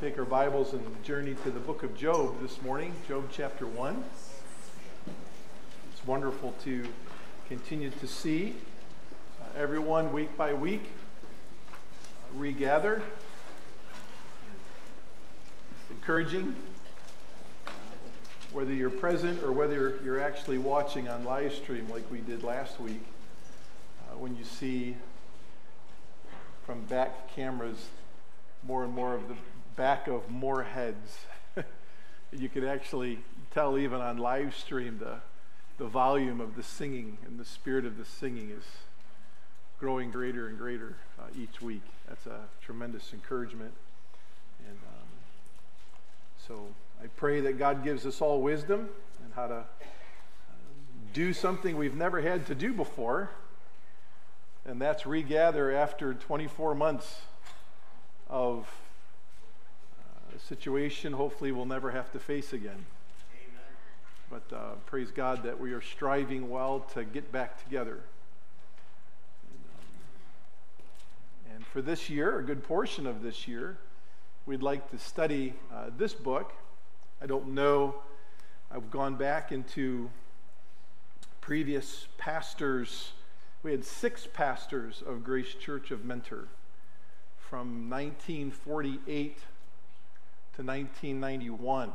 Take our Bibles and journey to the book of Job this morning, Job chapter 1. It's wonderful to continue to see everyone week by week regather. It's encouraging, whether you're present or whether you're actually watching on live stream like we did last week, when you see from back cameras more and more of the back of more heads. You could actually tell even on live stream the volume of the singing and the spirit of the singing is growing greater and greater each week. That's a tremendous encouragement. And so I pray that God gives us all wisdom and how to do something we've never had to do before, and that's regather after 24 months of a situation hopefully we'll never have to face again. Amen. But praise God that we are striving well to get back together. And for this year, a good portion of this year, we'd like to study this book. I don't know, I've gone back into previous pastors. We had 6 pastors of Grace Church of Mentor from 1948 to 1991.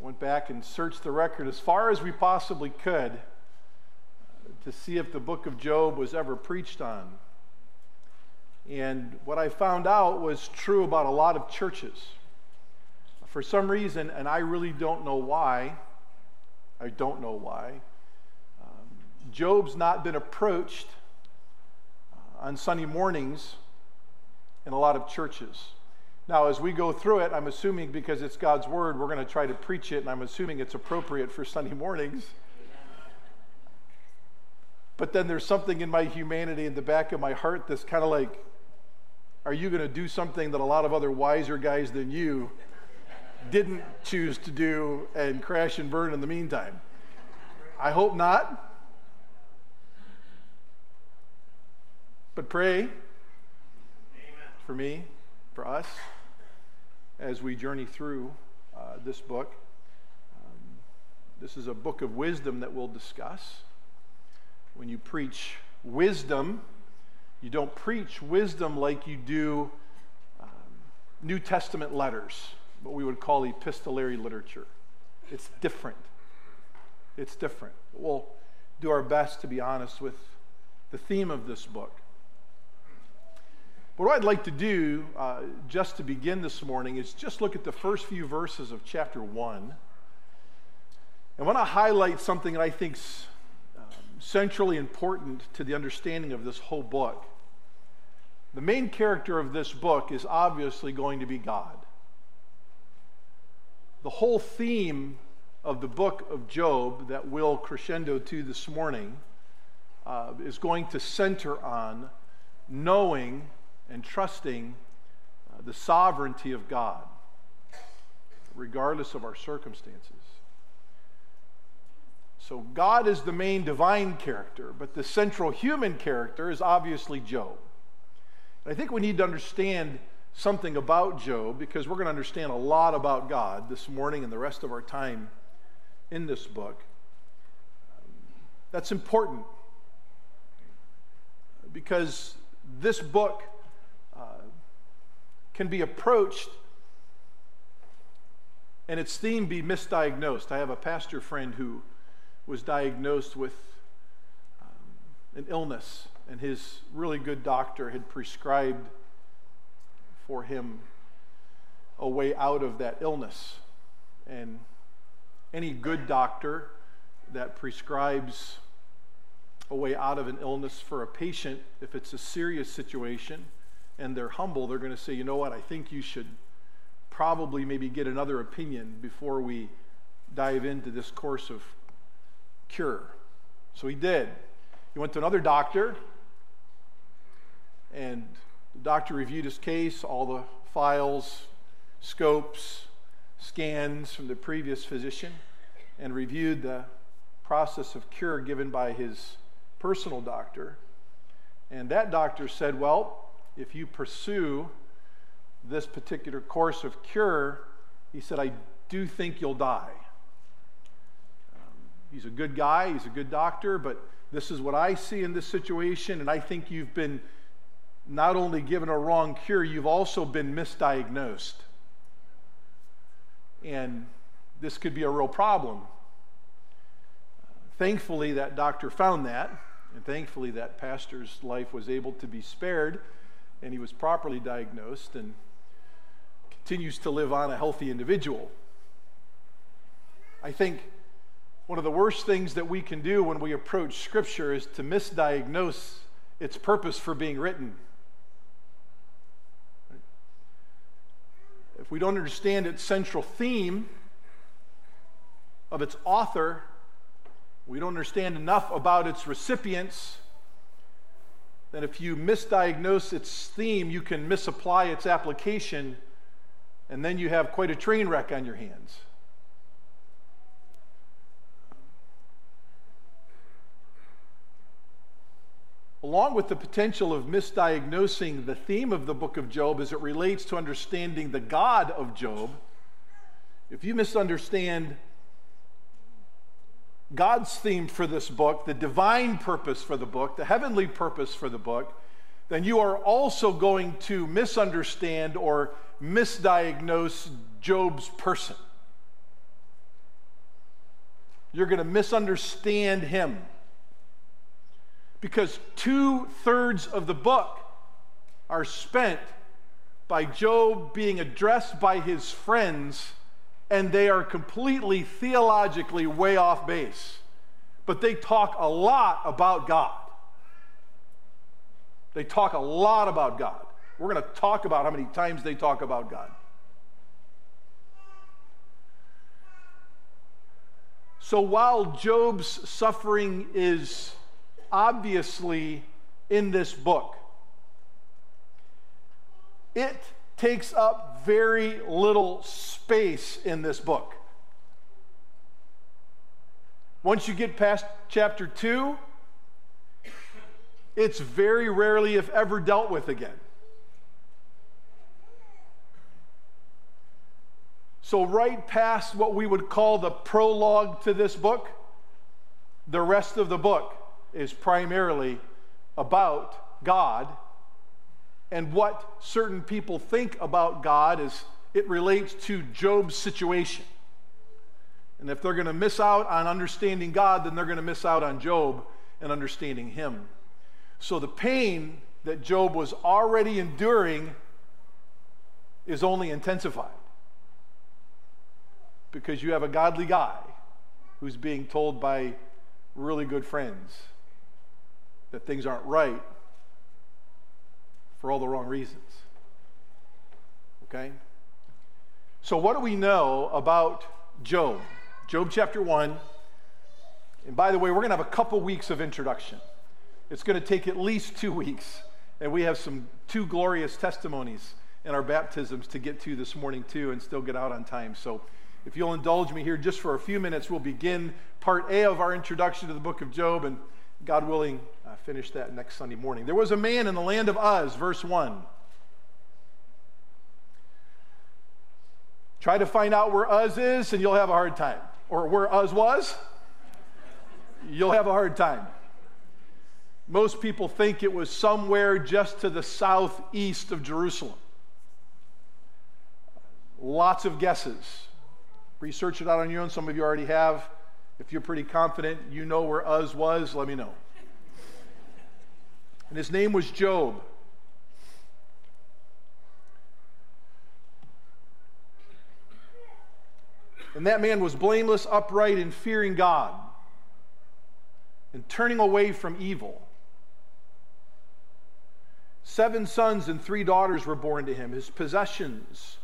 Went back and searched the record as far as we possibly could to see if the book of Job was ever preached on. And what I found out was true about a lot of churches. For some reason, and I really don't know why, Job's not been approached on Sunday mornings in a lot of churches. Now, as we go through it, I'm assuming because it's God's word, we're going to try to preach it, and I'm assuming it's appropriate for Sunday mornings. But then there's something in my humanity in the back of my heart that's kind of like, are you going to do something that a lot of other wiser guys than you didn't choose to do and crash and burn in the meantime? I hope not. But pray. Amen. For me, for us, as we journey through this book. This is a book of wisdom that we'll discuss. When you preach wisdom, you don't preach wisdom like you do New Testament letters, what we would call epistolary literature. It's different. It's different. We'll do our best to be honest with the theme of this book. But what I'd like to do, just to begin this morning, is just look at the first few verses of chapter 1. I want to highlight something that I think is centrally important to the understanding of this whole book. The main character of this book is obviously going to be God. The whole theme of the book of Job that we'll crescendo to this morning is going to center on knowing and trusting the sovereignty of God, regardless of our circumstances. So God is the main divine character, but the central human character is obviously Job. And I think we need to understand something about Job, because we're going to understand a lot about God this morning and the rest of our time in this book. That's important, because this book can be approached and its theme be misdiagnosed. I have a pastor friend who was diagnosed with an illness, and his really good doctor had prescribed for him a way out of that illness. And any good doctor that prescribes a way out of an illness for a patient, if it's a serious situation and they're humble, they're going to say, you know what, I think you should probably maybe get another opinion before we dive into this course of cure. So he did. He went to another doctor, and the doctor reviewed his case, all the files, scopes, scans from the previous physician, and reviewed the process of cure given by his personal doctor. And that doctor said, well, if you pursue this particular course of cure, he said, I do think you'll die. He's a good guy, he's a good doctor, but this is what I see in this situation, and I think you've been not only given a wrong cure, you've also been misdiagnosed. And this could be a real problem. Thankfully, that doctor found that, and thankfully that pastor's life was able to be spared, and he was properly diagnosed and continues to live on a healthy individual. I think one of the worst things that we can do when we approach Scripture is to misdiagnose its purpose for being written. If we don't understand its central theme of its author, we don't understand enough about its recipients, then if you misdiagnose its theme, you can misapply its application, and then you have quite a train wreck on your hands. Along with the potential of misdiagnosing the theme of the book of Job as it relates to understanding the God of Job, if you misunderstand God's theme for this book, the divine purpose for the book, the heavenly purpose for the book, then you are also going to misunderstand or misdiagnose Job's person. You're going to misunderstand him. Because 2/3 of the book are spent by Job being addressed by his friends, and they are completely theologically way off base. But they talk a lot about God. They talk a lot about God. We're going to talk about how many times they talk about God. So while Job's suffering is obviously in this book, it takes up very little space in this book. Once you get past chapter 2, it's very rarely, if ever, dealt with again. So right past what we would call the prologue to this book, the rest of the book is primarily about God and what certain people think about God as it relates to Job's situation. And if they're going to miss out on understanding God, then they're going to miss out on Job and understanding him. So the pain that Job was already enduring is only intensified because you have a godly guy who's being told by really good friends that things aren't right for all the wrong reasons. Okay? So what do we know about Job? Job chapter 1. And by the way, we're going to have a couple weeks of introduction. It's going to take at least 2 weeks. And we have two glorious testimonies in our baptisms to get to this morning too and still get out on time. So if you'll indulge me here just for a few minutes, we'll begin part A of our introduction to the book of Job, and God willing, finish that next Sunday morning. There was a man in the land of Uz, verse 1. Try to find out where Uz is, and you'll have a hard time. Or where Uz was, you'll have a hard time. Most people think it was somewhere just to the southeast of Jerusalem. Lots of guesses. Research it out on your own. Some of you already have. If you're pretty confident you know where Uz was, let me know. And his name was Job. And that man was blameless, upright, and fearing God, and turning away from evil. 7 sons and 3 daughters were born to him. His possessions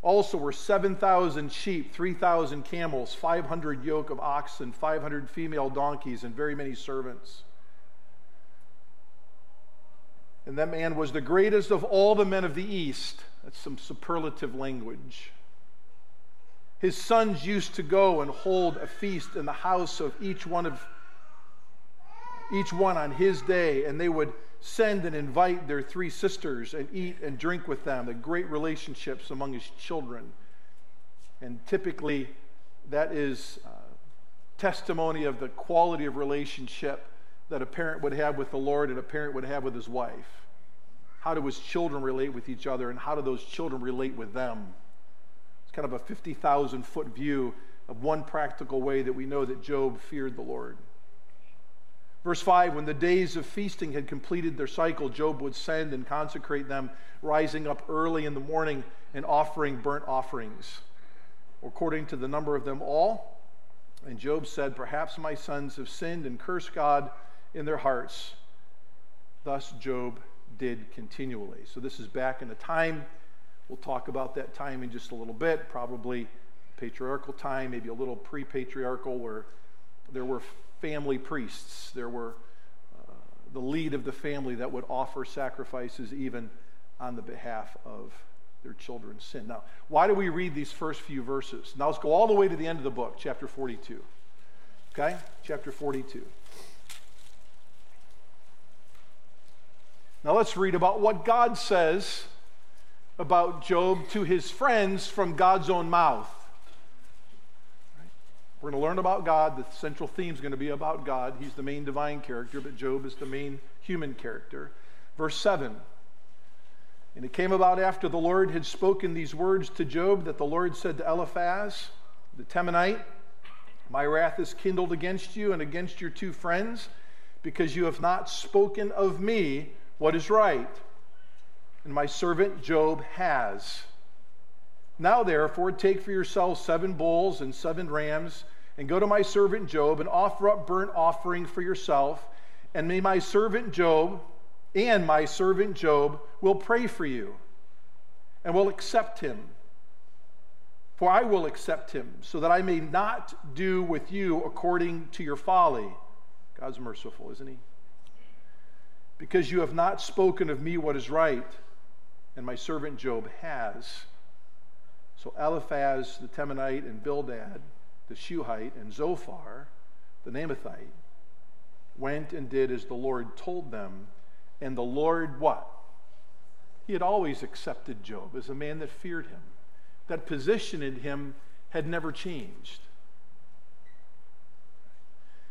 also were 7,000 sheep, 3,000 camels, 500 yoke of oxen, 500 female donkeys, and very many servants. And that man was the greatest of all the men of the East. That's some superlative language. His sons used to go and hold a feast in the house of each one on his day, and they would send and invite their three sisters and eat and drink with them, the great relationships among his children. And typically that is testimony of the quality of relationship that a parent would have with the Lord and a parent would have with his wife. How do his children relate with each other, and how do those children relate with them? It's kind of a 50,000-foot view of one practical way that we know that Job feared the Lord. Verse 5, when the days of feasting had completed their cycle, Job would send and consecrate them, rising up early in the morning and offering burnt offerings, according to the number of them all. And Job said, perhaps my sons have sinned and cursed God in their hearts. Thus Job did continually. So this is back in a time. We'll talk about that time in just a little bit, probably patriarchal time, maybe a little pre-patriarchal, where there were family priests. There were the lead of the family that would offer sacrifices even on the behalf of their children's sin. Now, why do we read these first few verses? Now, let's go all the way to the end of the book, chapter 42. Okay? Chapter 42. Now, let's read about what God says about Job to his friends from God's own mouth. We're going to learn about God. The central theme is going to be about God. He's the main divine character, but Job is the main human character. Verse 7. And it came about after the Lord had spoken these words to Job that the Lord said to Eliphaz the Temanite, my wrath is kindled against you and against your two friends, because you have not spoken of me what is right, and my servant Job has. Now therefore take for yourselves 7 bulls and 7 rams, and go to my servant Job and offer up burnt offering for yourself, and may my servant Job... And my servant Job will pray for you and will accept him. For I will accept him, so that I may not do with you according to your folly. God's merciful, isn't he? Because you have not spoken of me what is right, and my servant Job has. So Eliphaz the Temanite and Bildad the Shuhite and Zophar the Naamathite went and did as the Lord told them. And the Lord, what? He had always accepted Job as a man that feared him. That position in him had never changed.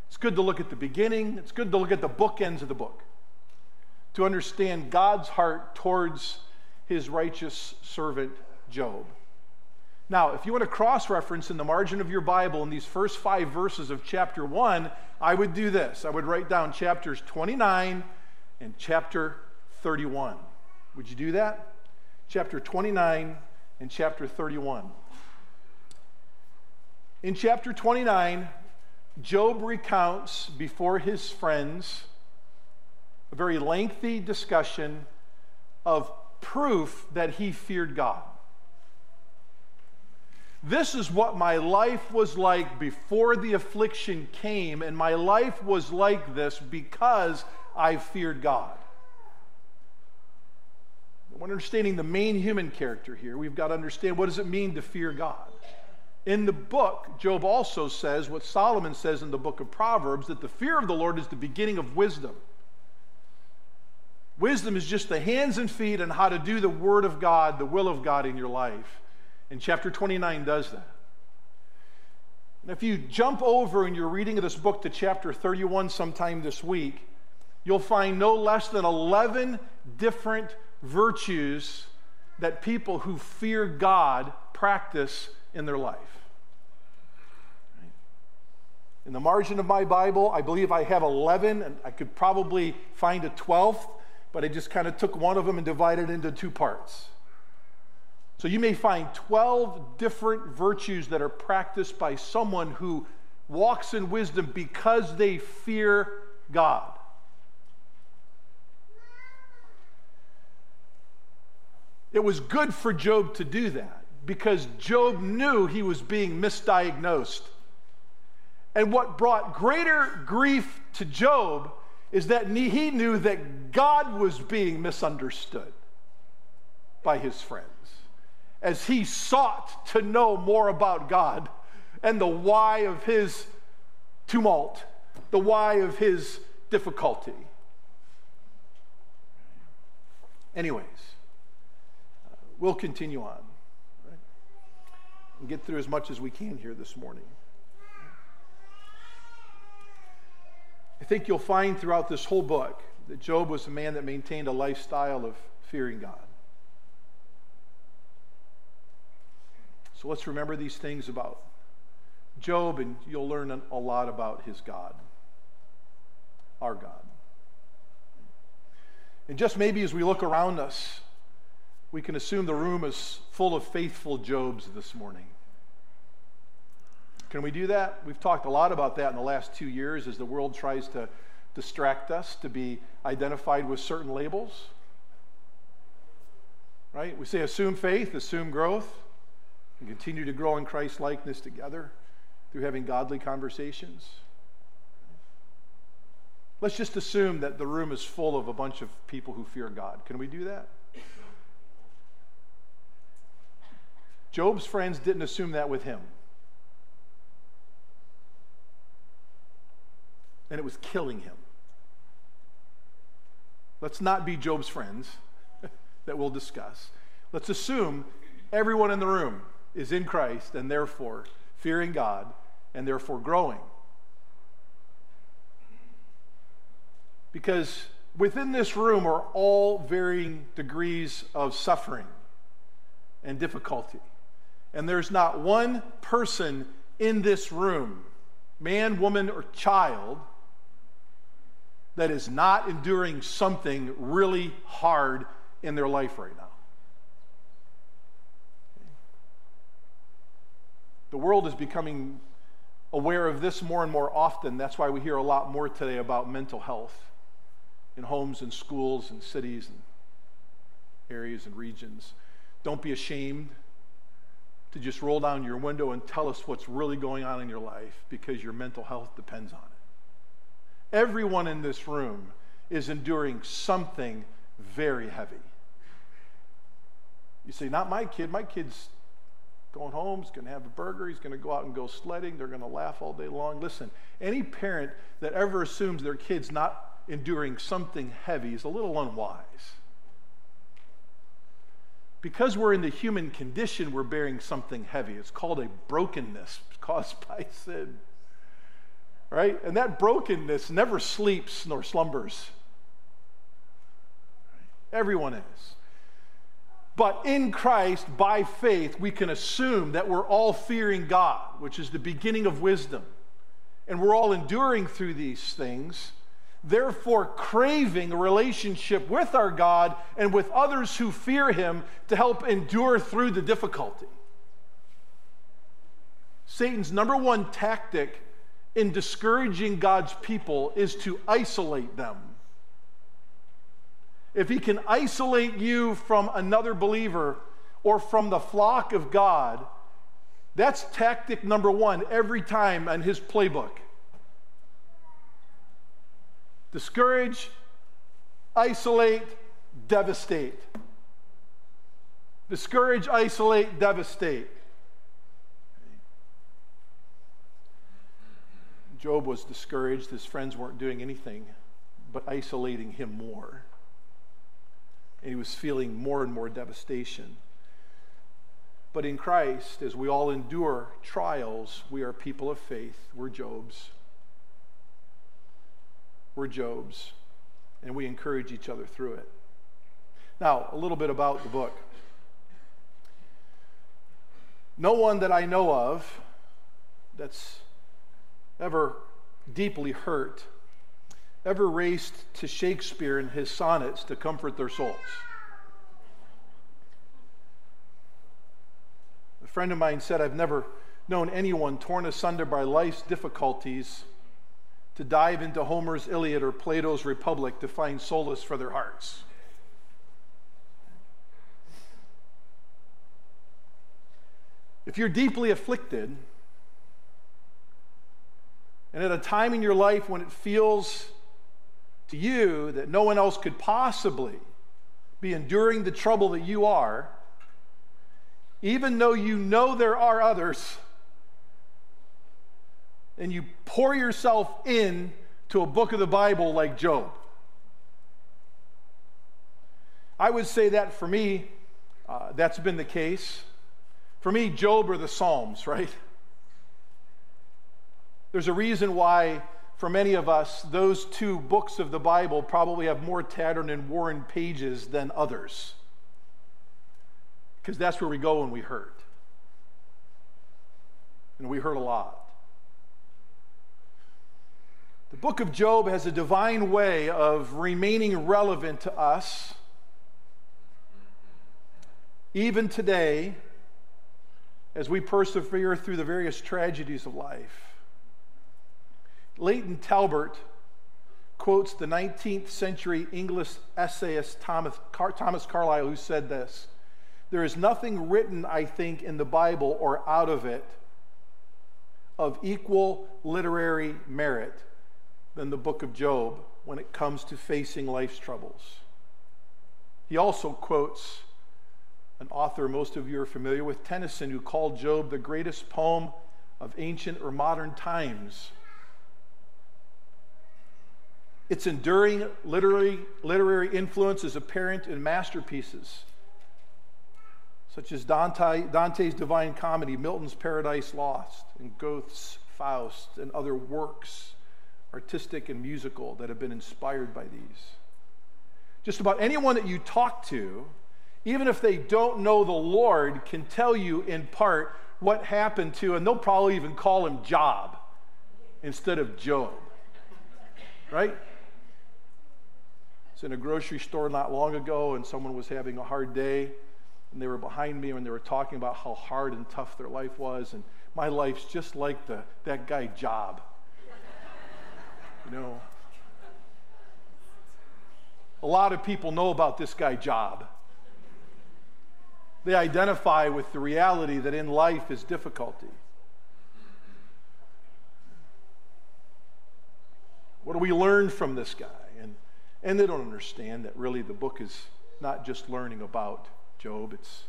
It's good to look at the beginning. It's good to look at the bookends of the book to understand God's heart towards his righteous servant Job. Now, if you want to cross-reference in the margin of your Bible in these first 5 verses of chapter 1, I would do this. I would write down chapters 29 and chapter 31. Would you do that? Chapter 29 and chapter 31. In chapter 29, Job recounts before his friends a very lengthy discussion of proof that he feared God. This is what my life was like before the affliction came, and my life was like this because I feared God. When understanding the main human character here, we've got to understand, what does it mean to fear God? In the book, Job also says what Solomon says in the book of Proverbs, that the fear of the Lord is the beginning of wisdom. Wisdom is just the hands and feet on how to do the word of God, the will of God in your life. And chapter 29 does that. And if you jump over in your reading of this book to chapter 31 sometime this week, you'll find no less than 11 different virtues that people who fear God practice in their life. In the margin of my Bible, I believe I have 11, and I could probably find a 12th, but I just kind of took one of them and divided it into 2 parts. So you may find 12 different virtues that are practiced by someone who walks in wisdom because they fear God. It was good for Job to do that because Job knew he was being misdiagnosed. And what brought greater grief to Job is that he knew that God was being misunderstood by his friends as he sought to know more about God and the why of his tumult, the why of his difficulty. Anyways, we'll continue on, right? We'll get through as much as we can here this morning. I think you'll find throughout this whole book that Job was a man that maintained a lifestyle of fearing God. So let's remember these things about Job, and you'll learn a lot about his God, our God. And just maybe as we look around us, we can assume the room is full of faithful Jobs this morning. Can we do that? We've talked a lot about that in the last 2 years as the world tries to distract us to be identified with certain labels. Right? We say assume faith, assume growth, and continue to grow in Christ's likeness together through having godly conversations. Let's just assume that the room is full of a bunch of people who fear God. Can we do that? Job's friends didn't assume that with him. And it was killing him. Let's not be Job's friends that we'll discuss. Let's assume everyone in the room is in Christ and therefore fearing God and therefore growing. Because within this room are all varying degrees of suffering and difficulty. And there's not one person in this room, man, woman, or child, that is not enduring something really hard in their life right now. The world is becoming aware of this more and more often. That's why we hear a lot more today about mental health in homes and schools and cities and areas and regions. Don't be ashamed to just roll down your window and tell us what's really going on in your life, because your mental health depends on it. Everyone in this room is enduring something very heavy. You say, not my kid. My kid's going home, he's going to have a burger, he's going to go out and go sledding, they're going to laugh all day long. Listen, any parent that ever assumes their kid's not enduring something heavy is a little unwise. Because we're in the human condition, we're bearing something heavy. It's called a brokenness caused by sin, right? And that brokenness never sleeps nor slumbers. Everyone is. But in Christ, by faith, we can assume that we're all fearing God, which is the beginning of wisdom. And we're all enduring through these things, therefore craving a relationship with our God and with others who fear him to help endure through the difficulty. Satan's number one tactic in discouraging God's people is to isolate them. If he can isolate you from another believer or from the flock of God, that's tactic number one every time in his playbook. Discourage, isolate, devastate. Discourage, isolate, devastate. Job was discouraged. His friends weren't doing anything but isolating him more. And he was feeling more and more devastation. But in Christ, as we all endure trials, we are people of faith. We're Job's. We're Job's, and we encourage each other through it. Now, a little bit about the book. No one that I know of that's ever deeply hurt ever raced to Shakespeare and his sonnets to comfort their souls. A friend of mine said, I've never known anyone torn asunder by life's difficulties to dive into Homer's Iliad or Plato's Republic to find solace for their hearts. If you're deeply afflicted, and at a time in your life when it feels to you that no one else could possibly be enduring the trouble that you are, even though you know there are others, and you pour yourself in to a book of the Bible like Job, I would say that for me, that's been the case. For me, Job or the Psalms, right? There's a reason why, for many of us, those two books of the Bible probably have more tattered and worn pages than others. Because that's where we go when we hurt. And we hurt a lot. The book of Job has a divine way of remaining relevant to us, even today, as we persevere through the various tragedies of life. Leighton Talbert quotes the 19th century English essayist Thomas Carlyle, who said this: "There is nothing written, I think, in the Bible or out of it of equal literary merit than the book of Job when it comes to facing life's troubles." He also quotes an author most of you are familiar with, Tennyson, who called Job the greatest poem of ancient or modern times. Its enduring literary influence is apparent in masterpieces such as Dante's Divine Comedy, Milton's Paradise Lost, and Goethe's Faust, and other works, artistic and musical, that have been inspired by these. Just about anyone that you talk to, even if they don't know the Lord, can tell you in part what happened to, and they'll probably even call him Job instead of Job. Right? It's in a grocery store not long ago, and someone was having a hard day, and they were behind me when they were talking about how hard and tough their life was, and my life's just like that guy Job. You know, a lot of people know about this guy Job. They identify with the reality that in life is difficulty. What do we learn from this guy? And they don't understand that really the book is not just learning about Job, it's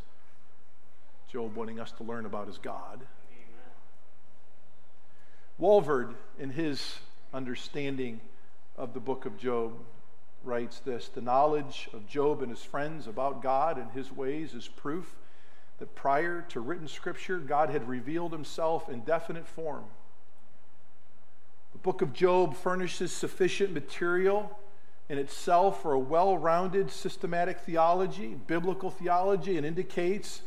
Job wanting us to learn about his God. Amen. Walford, in his understanding of the book of Job, writes this: "The knowledge of Job and his friends about God and his ways is proof that prior to written scripture, God had revealed himself in definite form. The book of Job furnishes sufficient material in itself for a well-rounded systematic theology, biblical theology, and indicates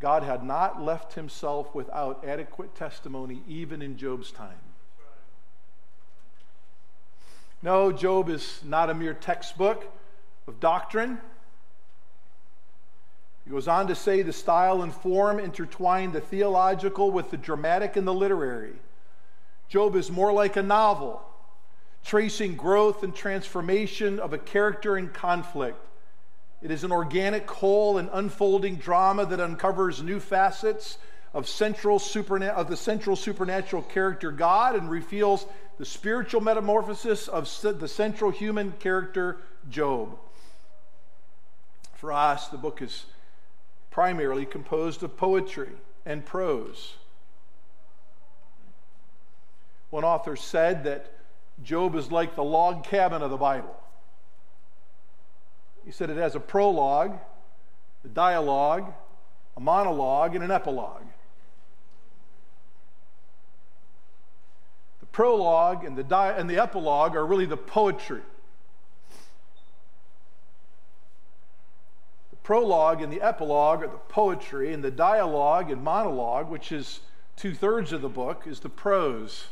God had not left himself without adequate testimony even in Job's time." No, Job is not a mere textbook of doctrine. He goes on to say, "The style and form intertwine the theological with the dramatic and the literary. Job is more like a novel, tracing growth and transformation of a character in conflict. It is an organic whole and unfolding drama that uncovers new facets of the central supernatural character God and reveals the spiritual metamorphosis of the central human character Job." For us, the book is primarily composed of poetry and prose. One author said that Job is like the log cabin of the Bible. He said it has a prologue, a dialogue, a monologue, and an epilogue. The prologue and the epilogue are really the poetry. The prologue and the epilogue are the poetry, and the dialogue and monologue, which is 2/3 of the book, is the prose.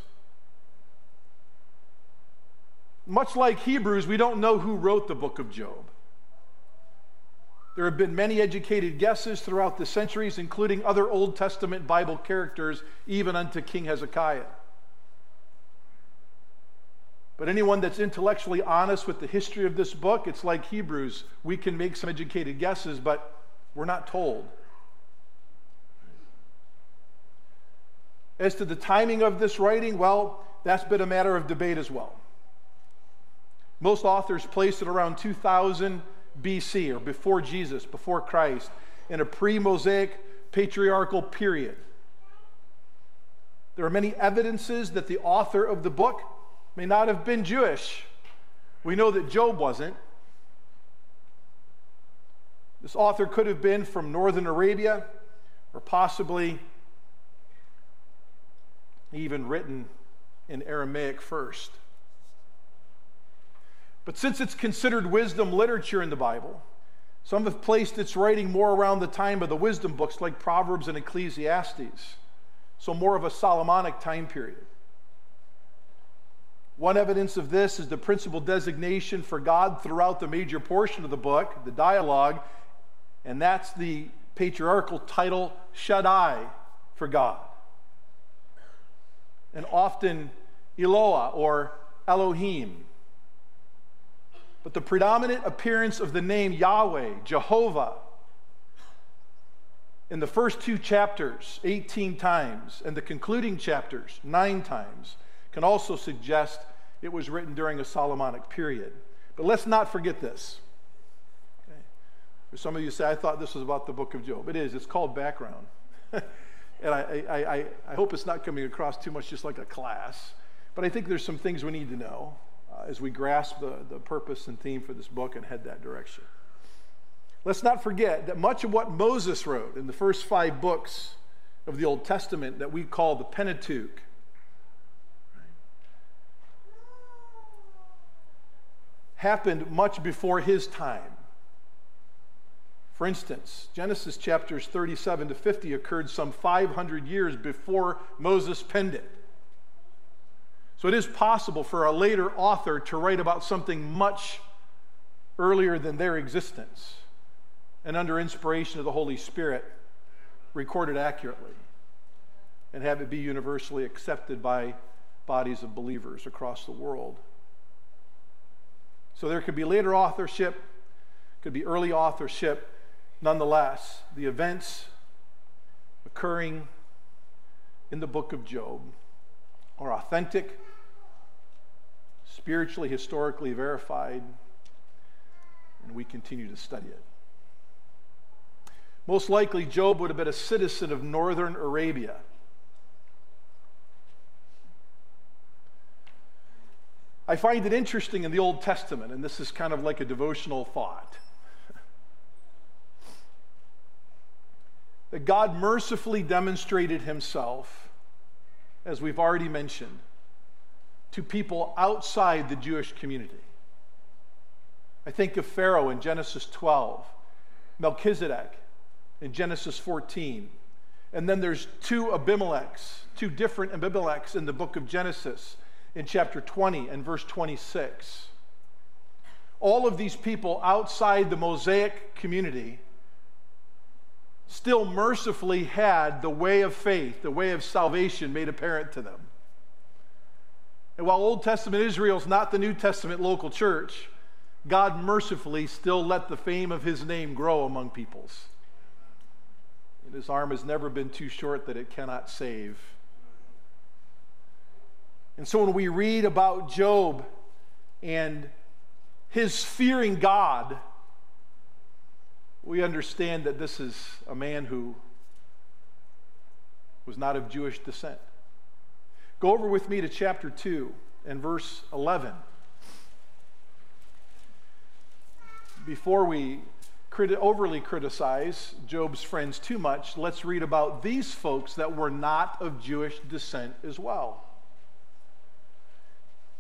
Much like Hebrews, we don't know who wrote the book of Job. There have been many educated guesses throughout the centuries, including other Old Testament Bible characters, even unto King Hezekiah. But anyone that's intellectually honest with the history of this book, it's like Hebrews. We can make some educated guesses, but we're not told. As to the timing of this writing, well, that's been a matter of debate as well. Most authors place it around 2000 BC, or before Jesus, before Christ, in a pre-Mosaic patriarchal period. There are many evidences that the author of the book may not have been Jewish. We know that Job wasn't. This author could have been from northern Arabia, or possibly even written in Aramaic first. But since it's considered wisdom literature in the Bible, some have placed its writing more around the time of the wisdom books like Proverbs and Ecclesiastes, so more of a Solomonic time period. One evidence of this is the principal designation for God throughout the major portion of the book, the dialogue, and that's the patriarchal title Shaddai for God, and often Eloah or Elohim. But the predominant appearance of the name Yahweh, Jehovah, in the first two chapters, 18 times, and the concluding chapters, 9 times, can also suggest it was written during a Solomonic period. But let's not forget this. Okay. For some of you say, I thought this was about the book of Job. It is. It's called background. And I hope it's not coming across too much just like a class. But I think there's some things we need to know as we grasp the purpose and theme for this book and head that direction. Let's not forget that much of what Moses wrote in the first 5 books of the Old Testament that we call the Pentateuch, happened much before his time. For instance, Genesis chapters 37 to 50 occurred some 500 years before Moses penned it. So it is possible for a later author to write about something much earlier than their existence, and under inspiration of the Holy Spirit, record it accurately and have it be universally accepted by bodies of believers across the world. So there could be later authorship, could be early authorship. Nonetheless, the events occurring in the book of Job are authentic, spiritually, historically verified, and we continue to study it. Most likely, Job would have been a citizen of northern Arabia. I find it interesting in the Old Testament, and this is kind of like a devotional thought, that God mercifully demonstrated himself, as we've already mentioned, to people outside the Jewish community. I think of Pharaoh in Genesis 12, Melchizedek in Genesis 14, and then there's 2 different Abimelechs in the book of Genesis, in chapter 20 and verse 26. All of these people outside the Mosaic community still mercifully had the way of faith, the way of salvation made apparent to them. And while Old Testament Israel is not the New Testament local church, God mercifully still let the fame of his name grow among peoples. And his arm has never been too short that it cannot save. And so when we read about Job and his fearing God, we understand that this is a man who was not of Jewish descent. Go over with me to chapter 2 and verse 11. Before we overly criticize Job's friends too much, let's read about these folks that were not of Jewish descent as well.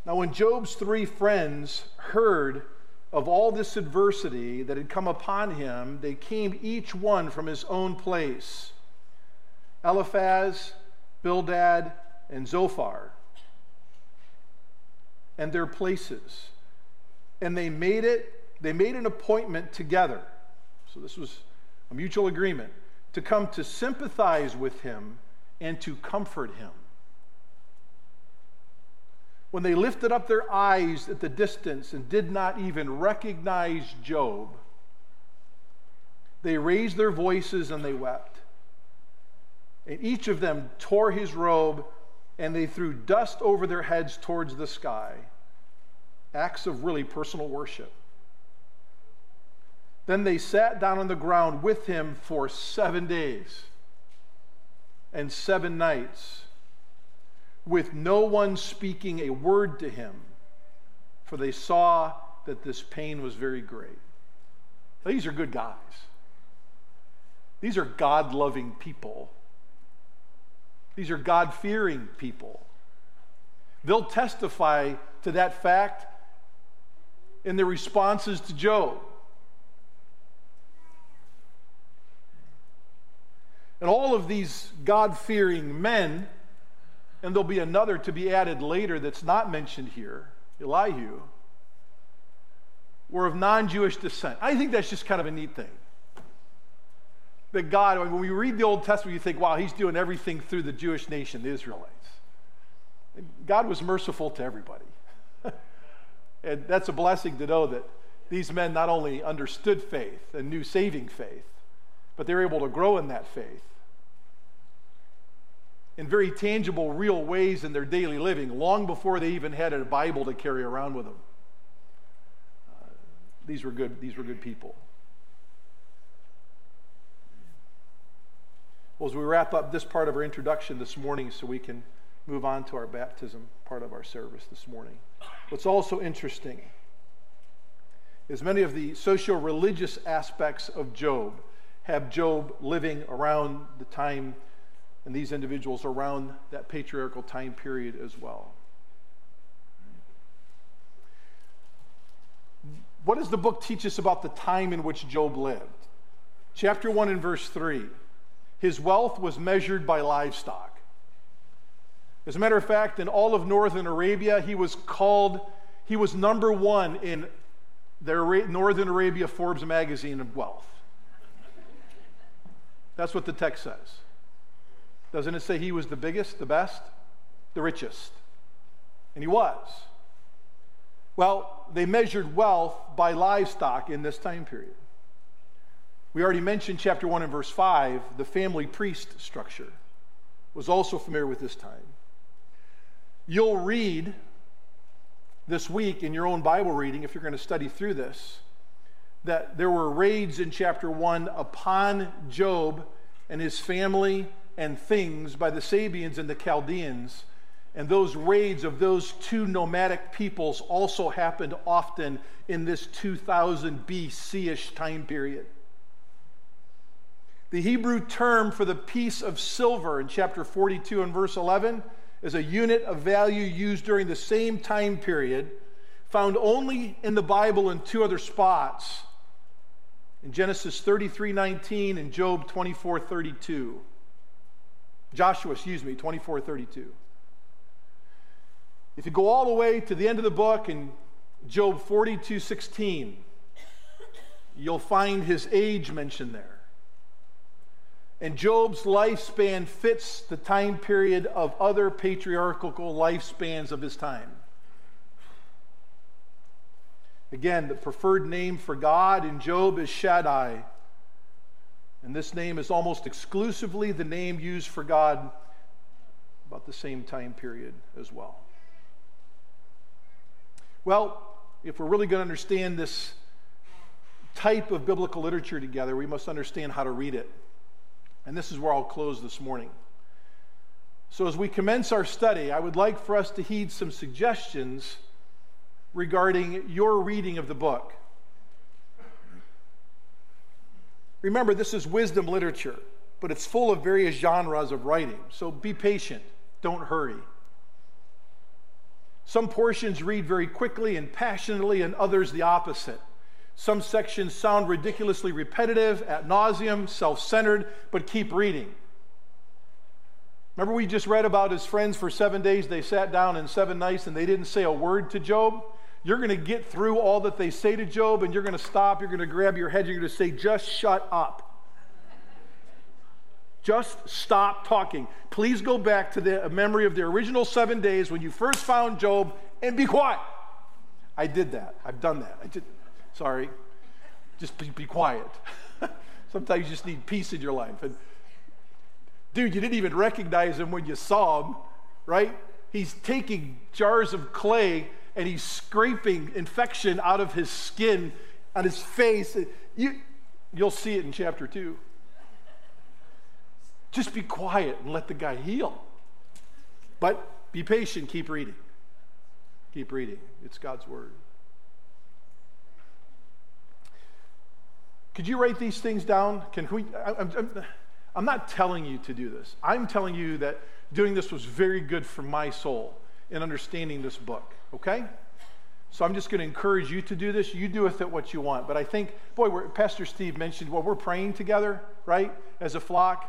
Now, when Job's 3 friends heard of all this adversity that had come upon him, they came each one from his own place: Eliphaz, Bildad, and Zophar, and their places. And they made an appointment together. So this was a mutual agreement to come to sympathize with him and to comfort him. When they lifted up their eyes at the distance and did not even recognize Job, they raised their voices and they wept. And each of them tore his robe, and they threw dust over their heads towards the sky. Acts of really personal worship. Then they sat down on the ground with him for 7 days and 7 nights, with no one speaking a word to him, for they saw that this pain was very great. These are good guys. These are God-loving people. These are God-fearing people. They'll testify to that fact in their responses to Job. And all of these God-fearing men, and there'll be another to be added later that's not mentioned here, Elihu, were of non-Jewish descent. I think that's just kind of a neat thing. That God, when we read the Old Testament, you think, wow, he's doing everything through the Jewish nation, the Israelites. And God was merciful to everybody. And that's a blessing to know that these men not only understood faith and knew saving faith, but they're able to grow in that faith in very tangible, real ways in their daily living, long before they even had a Bible to carry around with them. These were good people. Well, as we wrap up this part of our introduction this morning so we can move on to our baptism part of our service this morning, what's also interesting is many of the socio-religious aspects of Job have Job living around the time, and these individuals around that patriarchal time period as well. What does the book teach us about the time in which Job lived? Chapter 1 and verse 3, his wealth was measured by livestock. As a matter of fact, in all of northern Arabia, he was number one in the Northern Arabia Forbes magazine of wealth. That's what the text says. Doesn't it say he was the biggest, the best, the richest? And he was. Well, they measured wealth by livestock in this time period. We already mentioned chapter 1 and verse 5, the family priest structure was also familiar with this time. You'll read this week in your own Bible reading, if you're going to study through this, that there were raids in chapter 1 upon Job and his family and things by the Sabians and the Chaldeans, and those raids of those two nomadic peoples also happened often in this 2000 BC-ish time period. The Hebrew term for the piece of silver in chapter 42 and verse 11 is a unit of value used during the same time period, found only in the Bible in two other spots, in Genesis 33:19 and Job 24:32. Joshua, 24:32. If you go all the way to the end of the book in Job 42:16, you'll find his age mentioned there. And Job's lifespan fits the time period of other patriarchal lifespans of his time. Again, the preferred name for God in Job is Shaddai. And this name is almost exclusively the name used for God about the same time period as well. Well, if we're really going to understand this type of biblical literature together, we must understand how to read it. And this is where I'll close this morning. So as we commence our study, I would like for us to heed some suggestions regarding your reading of the book. Remember, this is wisdom literature, but it's full of various genres of writing, so be patient, don't hurry. Some portions read very quickly and passionately, and others the opposite. Some sections sound ridiculously repetitive, ad nauseum, self-centered, but keep reading. Remember we just read about his friends for 7 days, they sat down and 7 nights, and they didn't say a word to Job? You're going to get through all that they say to Job, and you're going to stop, you're going to grab your head, you're going to say, just shut up. Just stop talking. Please go back to the memory of the original 7 days when you first found Job, and be quiet. I did that. I've done that. Sorry. Just be quiet. Sometimes you just need peace in your life. And dude, you didn't even recognize him when you saw him, right? He's taking jars of clay and he's scraping infection out of his skin, on his face. You'll see it in chapter 2. Just be quiet and let the guy heal. But be patient, keep reading. Keep reading. It's God's word. Could you write these things down? Can we? I'm not telling you to do this. I'm telling you that doing this was very good for my soul in understanding this book, okay? So I'm just going to encourage you to do this. You do with it what you want. But I think, boy, Pastor Steve mentioned, well, we're praying together, right, as a flock,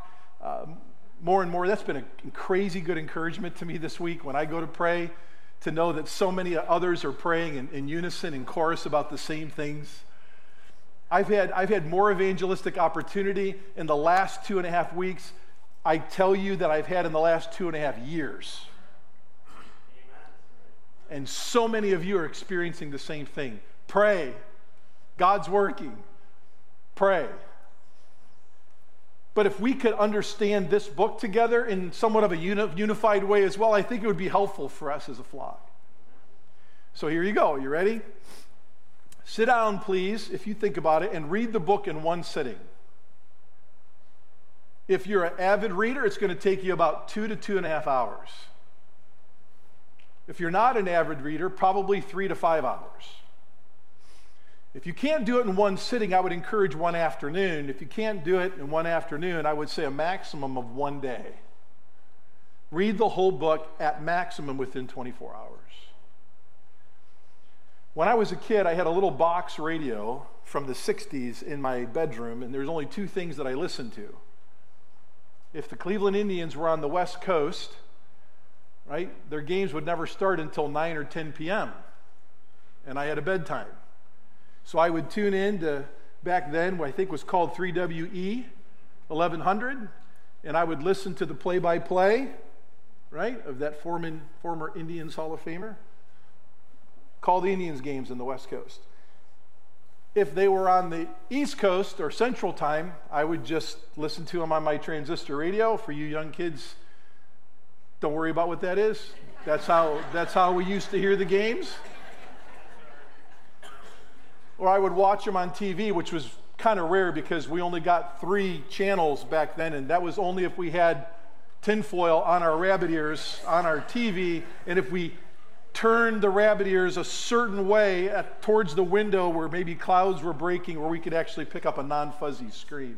more and more. That's been a crazy good encouragement to me this week when I go to pray, to know that so many others are praying in unison and chorus about the same things. I've had more evangelistic opportunity in the last 2.5 weeks, I tell you, that I've had in the last 2.5 years. And so many of you are experiencing the same thing. Pray. God's working. Pray. But if we could understand this book together in somewhat of a unified way as well, I think it would be helpful for us as a flock. So here you go. You ready? Sit down, please, if you think about it, and read the book in one sitting. If you're an avid reader, it's going to take you about 2 to 2.5 hours. If you're not an avid reader, probably 3 to 5 hours. If you can't do it in one sitting, I would encourage one afternoon. If you can't do it in one afternoon, I would say a maximum of one day. Read the whole book at maximum within 24 hours. When I was a kid, I had a little box radio from the 60s in my bedroom, and there was only 2 things that I listened to. If the Cleveland Indians were on the West Coast, right, their games would never start until 9 or 10 p.m. And I had a bedtime. So I would tune in to, back then, what I think was called 3WE 1100, and I would listen to the play-by-play, right, of that former Indians Hall of Famer. Call the Indians games in the West Coast. If they were on the East Coast or Central Time, I would just listen to them on my transistor radio. For you young kids, don't worry about what that is. That's how we used to hear the games. Or I would watch them on TV, which was kind of rare because we only got 3 channels back then, and that was only if we had tinfoil on our rabbit ears on our TV, and if we turned the rabbit ears a certain way towards the window where maybe clouds were breaking, where we could actually pick up a non-fuzzy screen.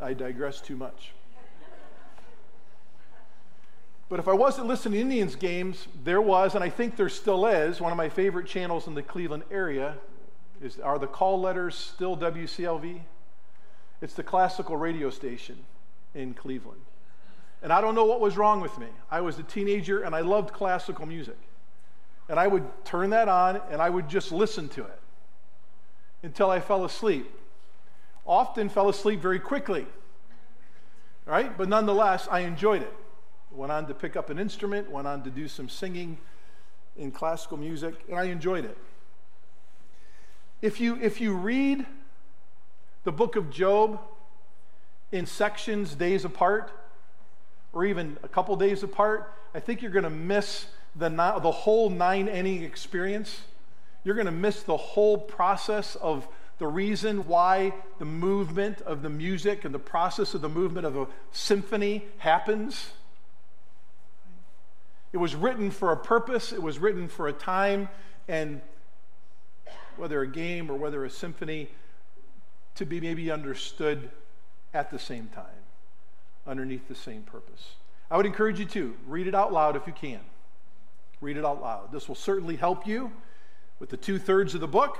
I digress too much. But if I wasn't listening to Indians games, there was, and I think there still is, one of my favorite channels in the Cleveland area. Are the call letters still WCLV? It's the classical radio station in Cleveland. And I don't know what was wrong with me. I was a teenager, and I loved classical music. And I would turn that on, and I would just listen to it until I fell asleep. Often fell asleep very quickly, right? But nonetheless, I enjoyed it. Went on to pick up an instrument, went on to do some singing in classical music, and I enjoyed it. If you read the book of Job in sections, days apart, or even a couple days apart, I think you're going to miss the whole 9-inning experience. You're going to miss the whole process of the reason why the movement of the music and the process of the movement of a symphony happens. It was written for a purpose. It was written for a time, and whether a game or whether a symphony, to be maybe understood at the same time, underneath the same purpose. I would encourage you to read it out loud if you can. Read it out loud. This will certainly help you with the 2/3 of the book,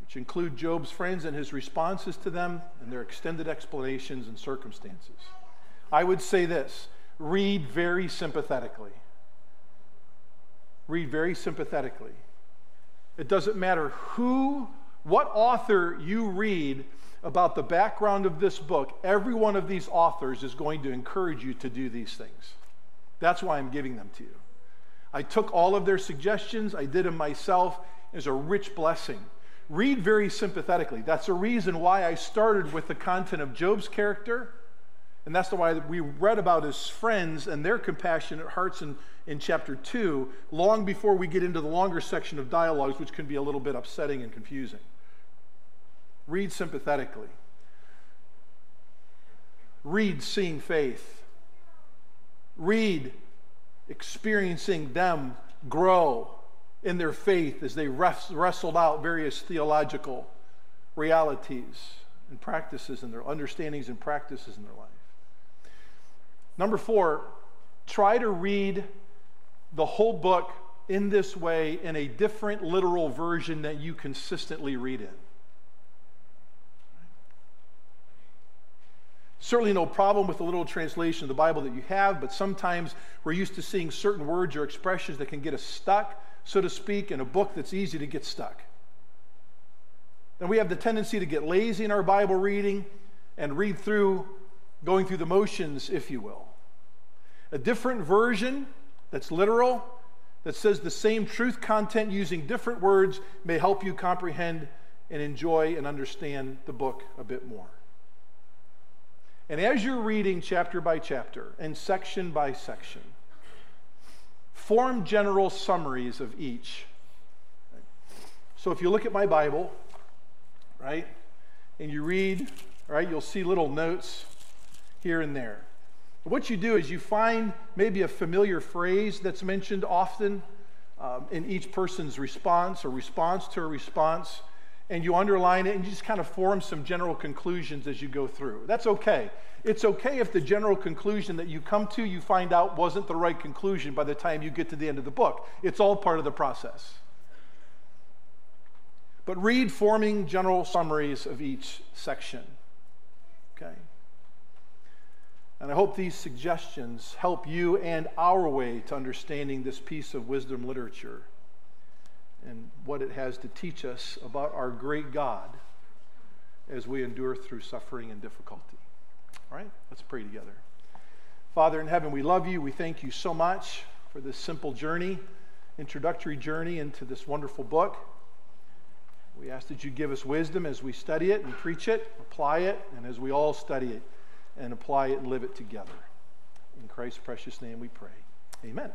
which include Job's friends and his responses to them and their extended explanations and circumstances. I would say this: read very sympathetically. Read very sympathetically. It doesn't matter what author you read about the background of this book, every one of these authors is going to encourage you to do these things. That's why I'm giving them to you. I took all of their suggestions, I did them myself. It's a rich blessing. Read very sympathetically. That's the reason why I started with the content of Job's character, and that's why we read about his friends and their compassionate hearts in chapter 2, long before we get into the longer section of dialogues, which can be a little bit upsetting and confusing. Read sympathetically. Read seeing faith. Read experiencing them grow in their faith as they wrestled out various theological realities and practices in their understandings and practices in their life. Number four, try to read the whole book in this way, in a different literal version that you consistently read in. Certainly no problem with the literal translation of the Bible that you have, but sometimes we're used to seeing certain words or expressions that can get us stuck, so to speak, in a book that's easy to get stuck. Then we have the tendency to get lazy in our Bible reading and read through, going through the motions, if you will. A different version that's literal, that says the same truth content using different words, may help you comprehend and enjoy and understand the book a bit more. And as you're reading chapter by chapter and section by section, form general summaries of each. So if you look at my Bible, right, and you read, right, you'll see little notes here and there. What you do is you find maybe a familiar phrase that's mentioned often in each person's response or response to a response, and you underline it, and you just kind of form some general conclusions as you go through. That's okay. It's okay if the general conclusion that you come to, you find out wasn't the right conclusion by the time you get to the end of the book. It's all part of the process. But read forming general summaries of each section. Okay? And I hope these suggestions help you and our way to understanding this piece of wisdom literature and what it has to teach us about our great God as we endure through suffering and difficulty. All right, let's pray together. Father in heaven, we love you. We thank you so much for this simple journey, introductory journey into this wonderful book. We ask that you give us wisdom as we study it and preach it, apply it, and as we all study it and apply it and live it together. In Christ's precious name we pray. Amen.